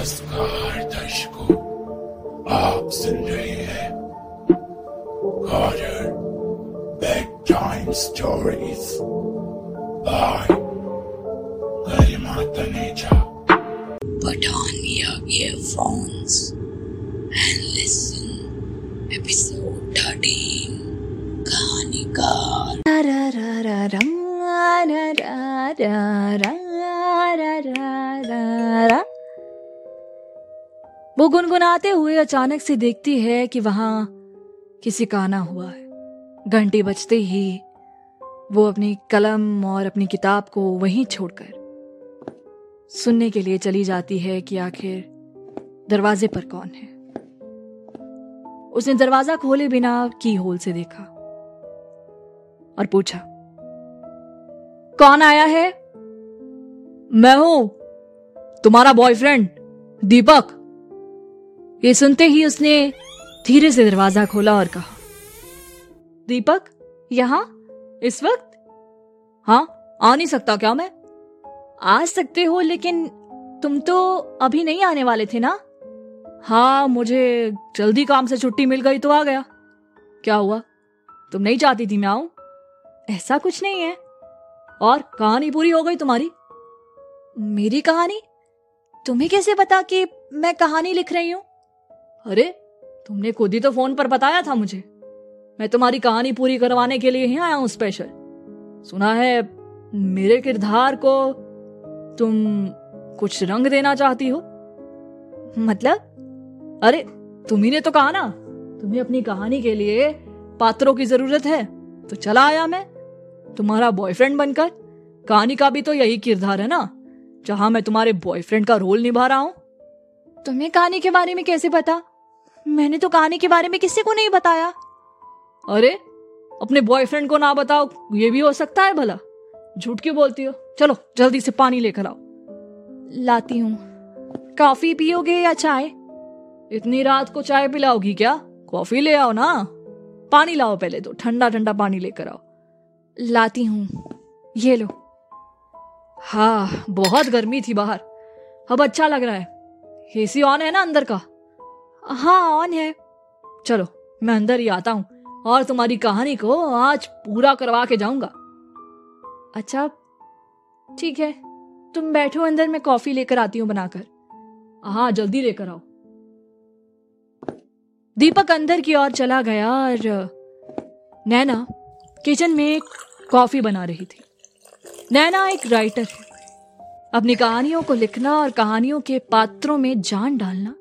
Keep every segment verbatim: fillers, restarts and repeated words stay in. नमस्कार दर्शकों, आप सुन रहे हैं corner bedtime stories by Garima Taneja. Put on your earphones and listen episode thirteen कहानीकार। रा रा रा रा रा रा रा रा रा रा। वो गुनगुनाते हुए अचानक से देखती है कि वहां किसी का आना हुआ है। घंटी बजते ही वो अपनी कलम और अपनी किताब को वहीं छोड़कर सुनने के लिए चली जाती है कि आखिर दरवाजे पर कौन है। उसने दरवाजा खोले बिना की होल से देखा और पूछा, कौन आया है? मैं हूं, तुम्हारा बॉयफ्रेंड दीपक। ये सुनते ही उसने धीरे से दरवाजा खोला और कहा, दीपक यहाँ इस वक्त? हाँ, आ नहीं सकता क्या मैं? आ सकते हो, लेकिन तुम तो अभी नहीं आने वाले थे ना। हाँ, मुझे जल्दी काम से छुट्टी मिल गई तो आ गया। क्या हुआ, तुम नहीं चाहती थी मैं आऊं? ऐसा कुछ नहीं है। और कहानी पूरी हो गई तुम्हारी? मेरी कहानी? तुम्हें कैसे पता कि मैं कहानी लिख रही हूँ? अरे, तुमने खुद ही तो फोन पर बताया था मुझे। मैं तुम्हारी कहानी पूरी करवाने के लिए ही आया हूं स्पेशल। सुना है मेरे किरदार को तुम कुछ रंग देना चाहती हो। मतलब? अरे, तुम्ही ने तो कहा ना तुम्हें अपनी कहानी के लिए पात्रों की जरूरत है, तो चला आया मैं तुम्हारा बॉयफ्रेंड बनकर। कहानी का भी तो यही किरदार है ना, जहां मैं तुम्हारे बॉयफ्रेंड का रोल निभा रहा हूं। तुम्हें कहानी के बारे में कैसे पता? मैंने तो कहानी के बारे में किसी को नहीं बताया। अरे, अपने बॉयफ्रेंड को ना बताओ ये भी हो सकता है भला? झूठ क्यों बोलती हो? चलो जल्दी से पानी लेकर आओ। लाती हूँ। कॉफी पियोगे या चाय? इतनी रात को चाय पिलाओगी क्या? कॉफी ले आओ ना। पानी लाओ पहले तो, ठंडा ठंडा पानी लेकर आओ। लाती हूँ, ये लो। हाँ, बहुत गर्मी थी बाहर, अब अच्छा लग रहा है। एसी ऑन है ना अंदर का? हाँ, ऑन है। चलो मैं अंदर ही आता हूँ और तुम्हारी कहानी को आज पूरा करवा के जाऊंगा। अच्छा, ठीक है, तुम बैठो अंदर, मैं कॉफी लेकर आती हूँ बनाकर। हाँ, जल्दी लेकर आओ। दीपक अंदर की ओर चला गया और नैना किचन में कॉफी बना रही थी। नैना एक राइटर है। अपनी कहानियों को लिखना और कहानियों के पात्रों में जान डालना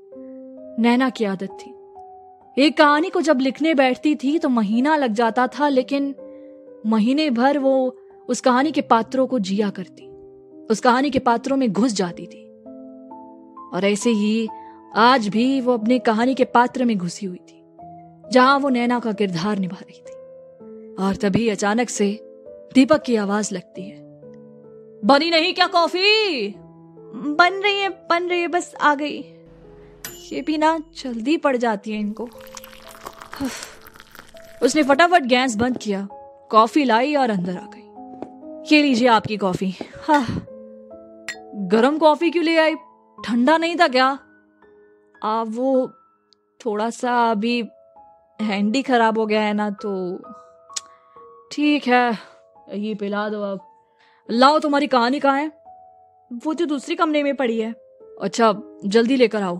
नैना की आदत थी। एक कहानी को जब लिखने बैठती थी तो महीना लग जाता था, लेकिन महीने भर वो उस कहानी के पात्रों को जिया करती, उस कहानी के पात्रों में घुस जाती थी। और ऐसे ही आज भी वो अपने कहानी के पात्र में घुसी हुई थी, जहां वो नैना का किरदार निभा रही थी। और तभी अचानक से दीपक की आवाज लगती है, बनी नहीं क्या कॉफी? बन रही है, बन रही है, बस आ गई। ये भी ना जल्दी पड़ जाती है इनको। उसने फटाफट गैस बंद किया, कॉफी लाई और अंदर आ गई। ये लीजिए आपकी कॉफी। हाँ, गरम कॉफी क्यों ले आई? ठंडा नहीं था क्या? आ, वो थोड़ा सा अभी हैंडी खराब हो गया है ना, तो ठीक है, ये पिला दो आप। लाओ, तुम्हारी कहानी कहाँ है? वो तो दूसरी कमरे में पड़ी है। अच्छा, जल्दी लेकर आओ।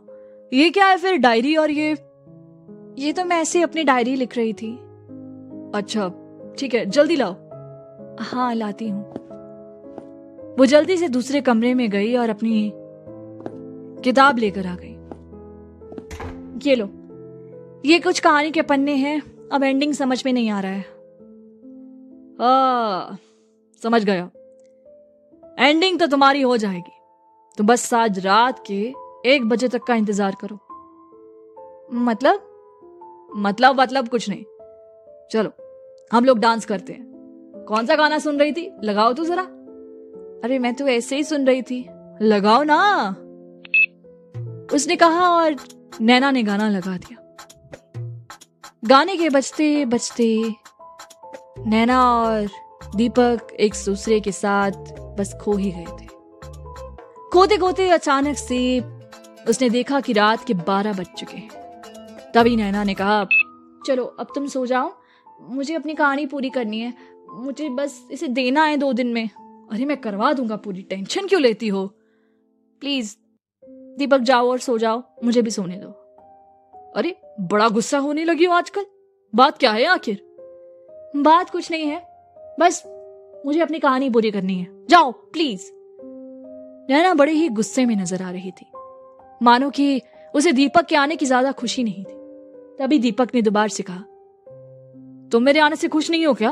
ये क्या है फिर, डायरी? और ये ये तो मैं ऐसे अपनी डायरी लिख रही थी। अच्छा, ठीक है, जल्दी लाओ। हाँ, लाती हूँ। वो जल्दी से दूसरे कमरे में गई और अपनी किताब लेकर आ गई। ये लो, ये कुछ कहानी के पन्ने हैं। अब एंडिंग समझ में नहीं आ रहा है। आ, समझ गया, एंडिंग तो तुम्हारी हो जाएगी। तो बस आज रात के एक बजे तक का इंतजार करो। मतलब? मतलब मतलब कुछ नहीं। चलो हम लोग डांस करते हैं। कौन सा गाना सुन रही थी? लगाओ तो जरा। अरे, मैं तो ऐसे ही सुन रही थी। लगाओ ना, उसने कहा, और नैना ने गाना लगा दिया। गाने के बजते बजते नैना और दीपक एक दूसरे के साथ बस खो ही गए थे। खोते खोते अचानक से उसने देखा कि रात के बारह बज चुके हैं। तभी नैना ने कहा, चलो अब तुम सो जाओ, मुझे अपनी कहानी पूरी करनी है, मुझे बस इसे देना है दो दिन में। अरे मैं करवा दूंगा पूरी, टेंशन क्यों लेती हो, प्लीज दीपक जाओ और सो जाओ, मुझे भी सोने दो। अरे बड़ा गुस्सा होने लगी हो आजकल, बात क्या है आखिर? बात कुछ नहीं है, बस मुझे अपनी कहानी पूरी करनी है, जाओ प्लीज। नैना बड़े ही गुस्से में नजर आ रही थी, मानो कि उसे दीपक के आने की ज्यादा खुशी नहीं थी। तभी दीपक ने दोबारा से कहा, तुम मेरे आने से खुश नहीं हो क्या?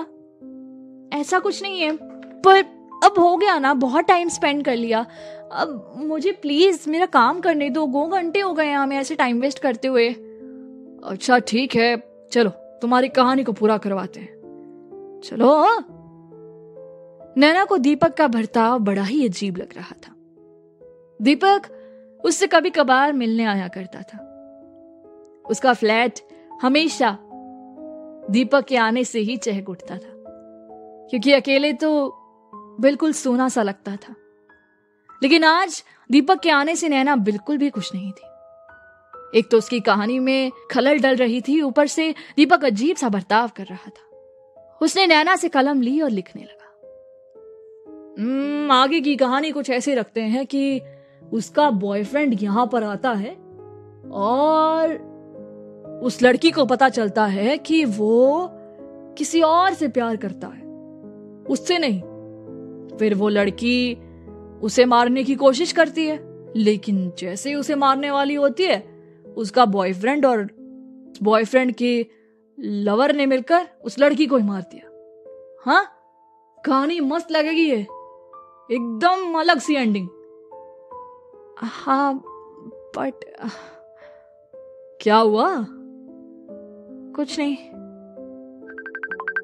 ऐसा कुछ नहीं है, पर अब हो गया ना, बहुत टाइम स्पेंड कर लिया, अब मुझे प्लीज मेरा काम करने दो, दो घंटे हो गए हमें ऐसे टाइम वेस्ट करते हुए। अच्छा ठीक है, चलो तुम्हारी कहानी को पूरा करवाते हैं, चलो। नैना को दीपक का बर्ताव बड़ा ही अजीब लग रहा था। दीपक उससे कभी कभार मिलने आया करता था। उसका फ्लैट हमेशा दीपक के आने से ही चहक उठता था, क्योंकि अकेले तो बिल्कुल सोना सा लगता था। लेकिन आज दीपक के आने से नैना बिल्कुल भी खुश नहीं थी। एक तो उसकी कहानी में खलल डल रही थी, ऊपर से दीपक अजीब सा बर्ताव कर रहा था। उसने नैना से कलम ली और लिखने लगा। हम्म, आगे की कहानी कुछ ऐसे रखते हैं कि उसका बॉयफ्रेंड यहां पर आता है और उस लड़की को पता चलता है कि वो किसी और से प्यार करता है, उससे नहीं। फिर वो लड़की उसे मारने की कोशिश करती है, लेकिन जैसे ही उसे मारने वाली होती है, उसका बॉयफ्रेंड और बॉयफ्रेंड के लवर ने मिलकर उस लड़की को ही मार दिया। हाँ, कहानी मस्त लगेगी ये, एकदम अलग सी एंडिंग। हाँ बट क्या हुआ? कुछ नहीं।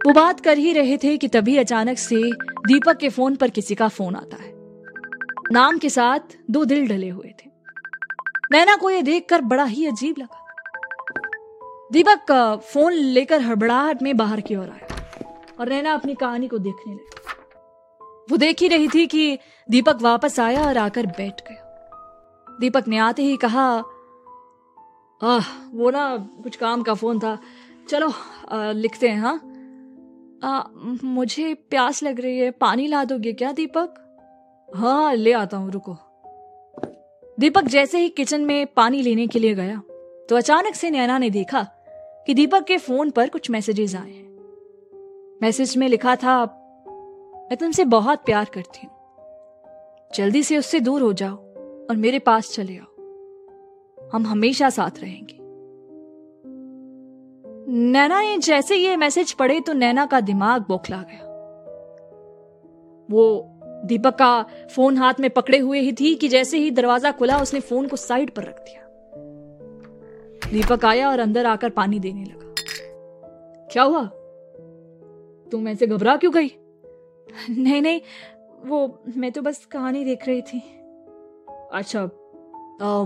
वो बात कर ही रहे थे कि तभी अचानक से दीपक के फोन पर किसी का फोन आता है, नाम के साथ दो दिल ढले हुए थे। नैना को यह देखकर बड़ा ही अजीब लगा। दीपक का फोन लेकर हड़बड़ाहट में बाहर की ओर आया और नैना अपनी कहानी को देखने लगी। वो देख ही रही थी कि दीपक वापस आया और आकर बैठ गया। दीपक ने आते ही कहा, आह वो ना कुछ काम का फोन था, चलो आ, लिखते हैं। हाँ आ, मुझे प्यास लग रही है, पानी ला दोगे क्या दीपक? हाँ ले आता हूँ, रुको। दीपक जैसे ही किचन में पानी लेने के लिए गया तो अचानक से नैना ने देखा कि दीपक के फोन पर कुछ मैसेजेस आए हैं। मैसेज में लिखा था, मैं तुमसे बहुत प्यार करती हूँ, जल्दी से उससे दूर हो जाओ और मेरे पास चले आओ, हम हमेशा साथ रहेंगे। नैना ने जैसे ये मैसेज पढ़े तो नैना का दिमाग बौखला गया। वो दीपक का फोन हाथ में पकड़े हुए ही थी कि जैसे ही दरवाजा खुला उसने फोन को साइड पर रख दिया। दीपक आया और अंदर आकर पानी देने लगा। क्या हुआ, तुम ऐसे घबरा क्यों गई? नहीं नहीं, वो मैं तो बस कहानी देख रही थी। अच्छा आ,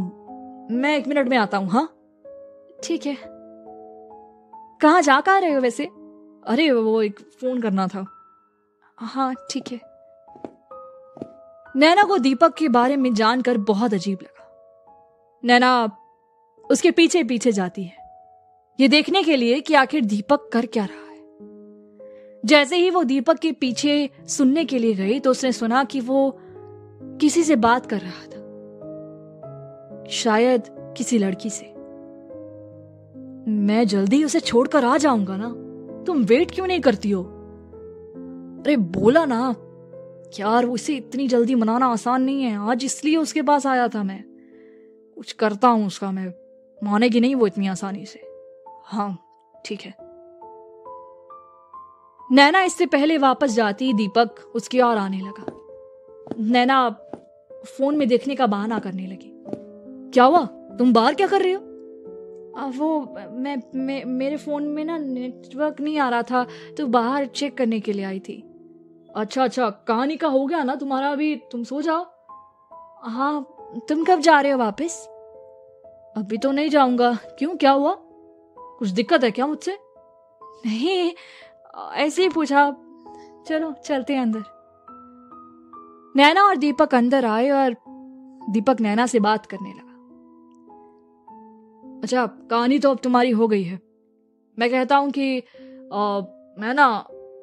मैं एक मिनट में आता हूं। हाँ ठीक है। कहाँ जा कहाँ रहे हो वैसे? अरे वो एक फोन करना था। हाँ ठीक है। नैना को दीपक के बारे में जानकर बहुत अजीब लगा। नैना उसके पीछे पीछे जाती है, ये देखने के लिए कि आखिर दीपक कर क्या रहा है। जैसे ही वो दीपक के पीछे सुनने के लिए गई तो उसने सुना कि वो किसी से बात कर रहा था, शायद किसी लड़की से। मैं जल्दी उसे छोड़कर आ जाऊंगा ना, तुम वेट क्यों नहीं करती हो? अरे बोला ना यार, उसे इतनी जल्दी मनाना आसान नहीं है, आज इसलिए उसके पास आया था मैं। कुछ करता हूं उसका, मैं मानेगी नहीं वो इतनी आसानी से। हाँ ठीक है। नैना इससे पहले वापस जाती दीपक उसकी ओर आने लगा। नैना फोन में देखने का बहाना करने लगी। क्या हुआ, तुम बाहर क्या कर रहे हो? वो मैं मे, मेरे फोन में ना नेटवर्क नहीं आ रहा था तो बाहर चेक करने के लिए आई थी। अच्छा अच्छा, कहानी का हो गया ना तुम्हारा, अभी तुम सो जाओ। हाँ तुम कब जा रहे हो वापस? अभी तो नहीं जाऊंगा। क्यों, क्या हुआ, कुछ दिक्कत है क्या मुझसे? नहीं ऐसे ही पूछा। चलो चलते हैं अंदर। नैना और दीपक अंदर आए और दीपक नैना से बात करने लगा। अच्छा, कहानी तो अब तुम्हारी हो गई है। मैं कहता हूँ कि आ, मैं ना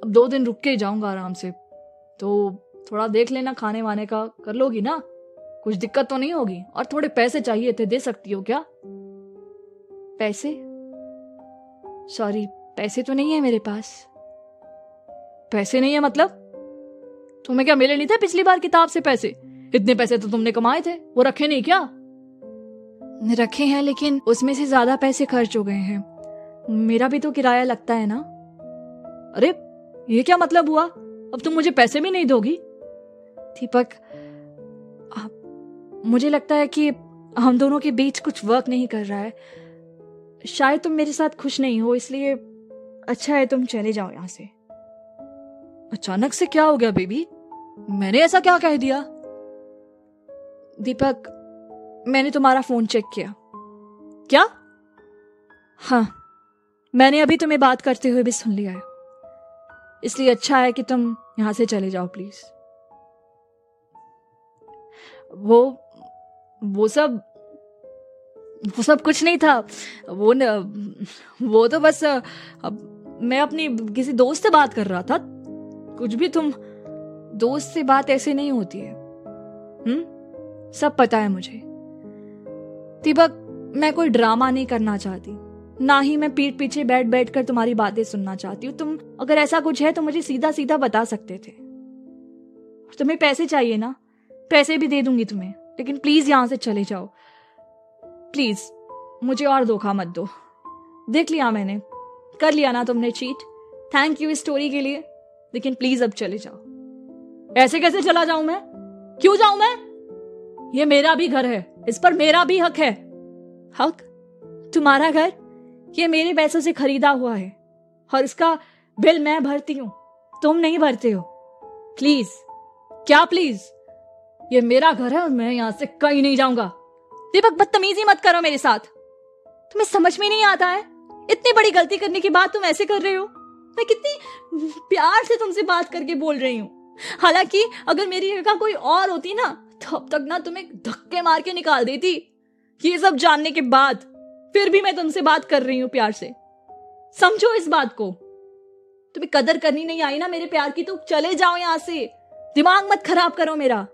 अब दो दिन रुक के ही जाऊँगा आराम से, तो थोड़ा देख लेना खाने वाने का, कर लोगी ना? कुछ दिक्कत तो नहीं होगी? और थोड़े पैसे चाहिए थे, दे सकती हो क्या? पैसे? सॉरी, पैसे तो नहीं है मेरे पास। पैसे नहीं है मतलब? तुम्हें क्या मिले नहीं थे पिछली बार किताब से पैसे? इतने पैसे तो तुमने कमाए थे, वो रखे नहीं क्या? रखे हैं, लेकिन उसमें से ज्यादा पैसे खर्च हो गए हैं। मेरा भी तो किराया लगता है ना। अरे ये क्या मतलब हुआ? अब तुम मुझे पैसे भी नहीं दोगी? दीपक, मुझे लगता है कि हम दोनों के बीच कुछ वर्क नहीं कर रहा है। शायद तुम मेरे साथ खुश नहीं हो, इसलिए अच्छा है तुम चले जाओ यहाँ से। अचानक से क्या हो गया बेबी? मैंने ऐसा क्या कह दिया? दीपक, मैंने तुम्हारा फोन चेक किया। क्या? हाँ, मैंने अभी तुम्हें बात करते हुए भी सुन लिया है, इसलिए अच्छा है कि तुम यहाँ से चले जाओ प्लीज। वो वो सब वो सब कुछ नहीं था, वो न, वो तो बस अब मैं अपनी किसी दोस्त से बात कर रहा था। कुछ भी, तुम दोस्त से बात ऐसे नहीं होती है। हम्म, सब पता है मुझे। दीपक, मैं कोई ड्रामा नहीं करना चाहती, ना ही मैं पीठ पीछे बैठ बैठ कर तुम्हारी बातें सुनना चाहती हूँ। तुम अगर ऐसा कुछ है तो मुझे सीधा सीधा बता सकते थे। तुम्हें पैसे चाहिए ना? पैसे भी दे दूंगी तुम्हें, लेकिन प्लीज यहां से चले जाओ प्लीज। मुझे और धोखा मत दो। देख लिया मैंने, कर लिया ना तुमने चीट। थैंक यू इस स्टोरी के लिए, लेकिन प्लीज अब चले जाओ। ऐसे कैसे चला जाऊं मैं? क्यों जाऊं मैं? ये मेरा भी घर है, इस पर मेरा भी हक है। हक? तुम्हारा घर? ये मेरे पैसों से खरीदा हुआ है और इसका बिल मैं भरती हूं, तुम नहीं भरते हो। प्लीज, क्या प्लीज? ये मेरा घर है और मैं यहां से कहीं नहीं जाऊंगा। दीपक, बदतमीजी मत करो मेरे साथ। तुम्हें समझ में नहीं आता है? इतनी बड़ी गलती करने के बाद तुम ऐसे कर रहे हो। मैं कितनी प्यार से तुमसे बात करके बोल रही हूँ। हालांकि अगर मेरी जगह कोई और होती ना, तो अब तक ना तुम्हें धक्के मार के निकाल देती। ये सब जानने के बाद फिर भी मैं तुमसे बात कर रही हूँ प्यार से। समझो इस बात को। तुम्हें कदर करनी नहीं आई ना मेरे प्यार की, तो चले जाओ यहाँ से। दिमाग मत खराब करो मेरा।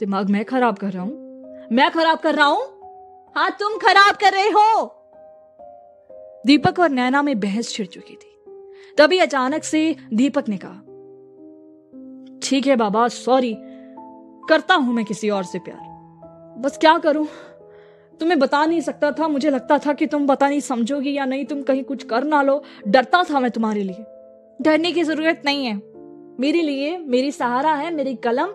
दिमाग मैं खराब कर रहा हूं? मैं खराब कर रहा हूं? हाँ, तुम खराब कर रहे हो। दीपक और नैना में बहस छिड़ चुकी थी। तभी अचानक से दीपक ने कहा, ठीक है बाबा, सॉरी, करता हूं मैं किसी और से प्यार। बस क्या करूं, तुम्हें बता नहीं सकता था। मुझे लगता था कि तुम पता नहीं समझोगी या नहीं, तुम कहीं कुछ कर ना लो। डरता था मैं तुम्हारे लिए। डरने की जरूरत नहीं है मेरे लिए। मेरी सहारा है, मेरी कलम,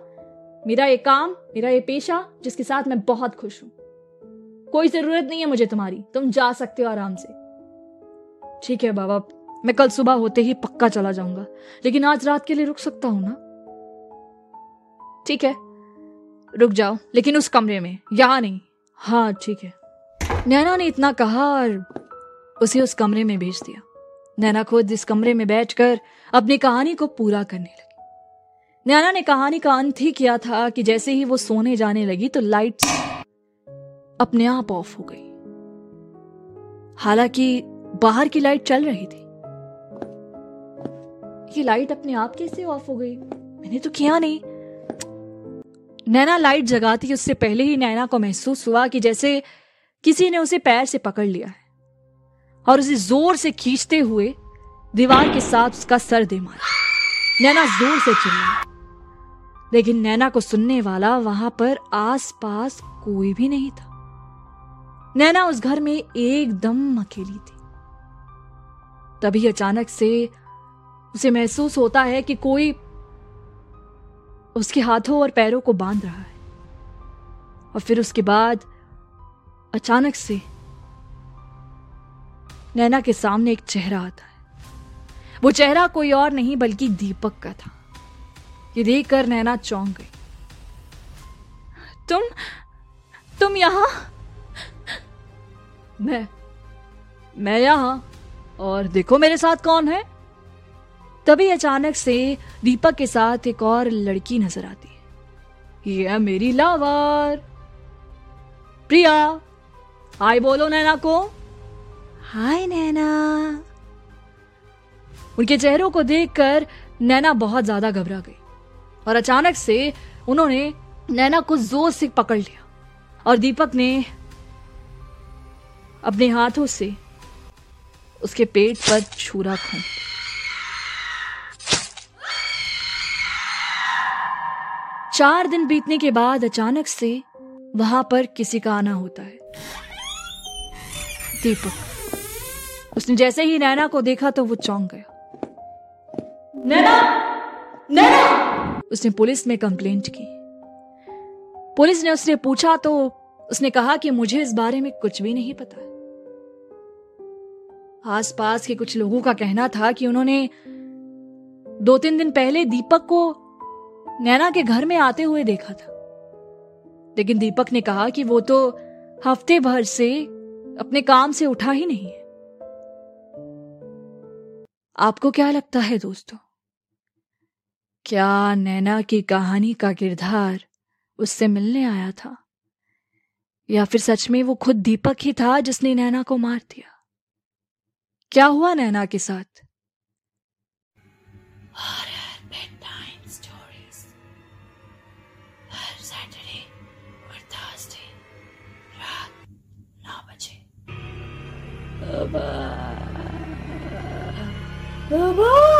मेरा ये काम, मेरा ये पेशा, जिसके साथ मैं बहुत खुश हूं। कोई जरूरत नहीं है मुझे तुम्हारी। तुम जा सकते हो आराम से। ठीक है बाबा, मैं कल सुबह होते ही पक्का चला जाऊंगा, लेकिन आज रात के लिए रुक सकता हूं ना? ठीक है, रुक जाओ, लेकिन उस कमरे में, यहां नहीं। हाँ ठीक है। नैना ने इतना कहा और उसे उस कमरे में भेज दिया। नैना खुद इस कमरे में बैठकर अपनी कहानी को पूरा करने लगी। नैना ने कहानी का अंत ही किया था कि जैसे ही वो सोने जाने लगी तो लाइट्स अपने आप ऑफ हो गई। हालांकि बाहर की लाइट चल रही थी। ये लाइट अपने आप कैसे ऑफ हो गई? मैंने तो किया नहीं। नैना लाइट जगाती उससे पहले ही नैना को महसूस हुआ कि जैसे किसी ने उसे पैर से पकड़ लिया है और उसे जोर से खींचते हुए दीवार के साथ उसका सर दे मारा। नैना जोर से चिल्लाई, लेकिन नैना को सुनने वाला वहां पर आसपास कोई भी नहीं था। नैना उस घर में एकदम अकेली थी। तभी अचानक से उसे महसूस होता है कि कोई उसके हाथों और पैरों को बांध रहा है, और फिर उसके बाद अचानक से नैना के सामने एक चेहरा आता है। वो चेहरा कोई और नहीं बल्कि दीपक का था। ये देखकर नैना चौंक गई। तुम तुम यहां? मैं मैं यहां, और देखो मेरे साथ कौन है। तभी अचानक से दीपक के साथ एक और लड़की नजर आती है। ये है मेरी लावार, प्रिया। हाय बोलो नैना को। हाय नैना। उनके चेहरों को देखकर नैना बहुत ज्यादा घबरा गई और अचानक से उन्होंने नैना को जोर से पकड़ लिया और दीपक ने अपने हाथों से उसके पेट पर छुरा खींचा। चार दिन बीतने के बाद अचानक से वहां पर किसी का आना होता है। दीपक, उसने जैसे ही नैना को देखा तो वो चौंक गया। नैना, नैना! उसने पुलिस में कंप्लेंट की। पुलिस ने उससे पूछा तो उसने कहा कि मुझे इस बारे में कुछ भी नहीं पता। आसपास के कुछ लोगों का कहना था कि उन्होंने दो तीन दिन पहले दीपक को नैना के घर में आते हुए देखा था, लेकिन दीपक ने कहा कि वो तो हफ्ते भर से अपने काम से उठा ही नहीं है। आपको क्या लगता है दोस्तों, क्या नैना की कहानी का किरदार उससे मिलने आया था या फिर सच में वो खुद दीपक ही था जिसने नैना को मार दिया? क्या हुआ नैना के साथ? Bye-bye. Bye-bye.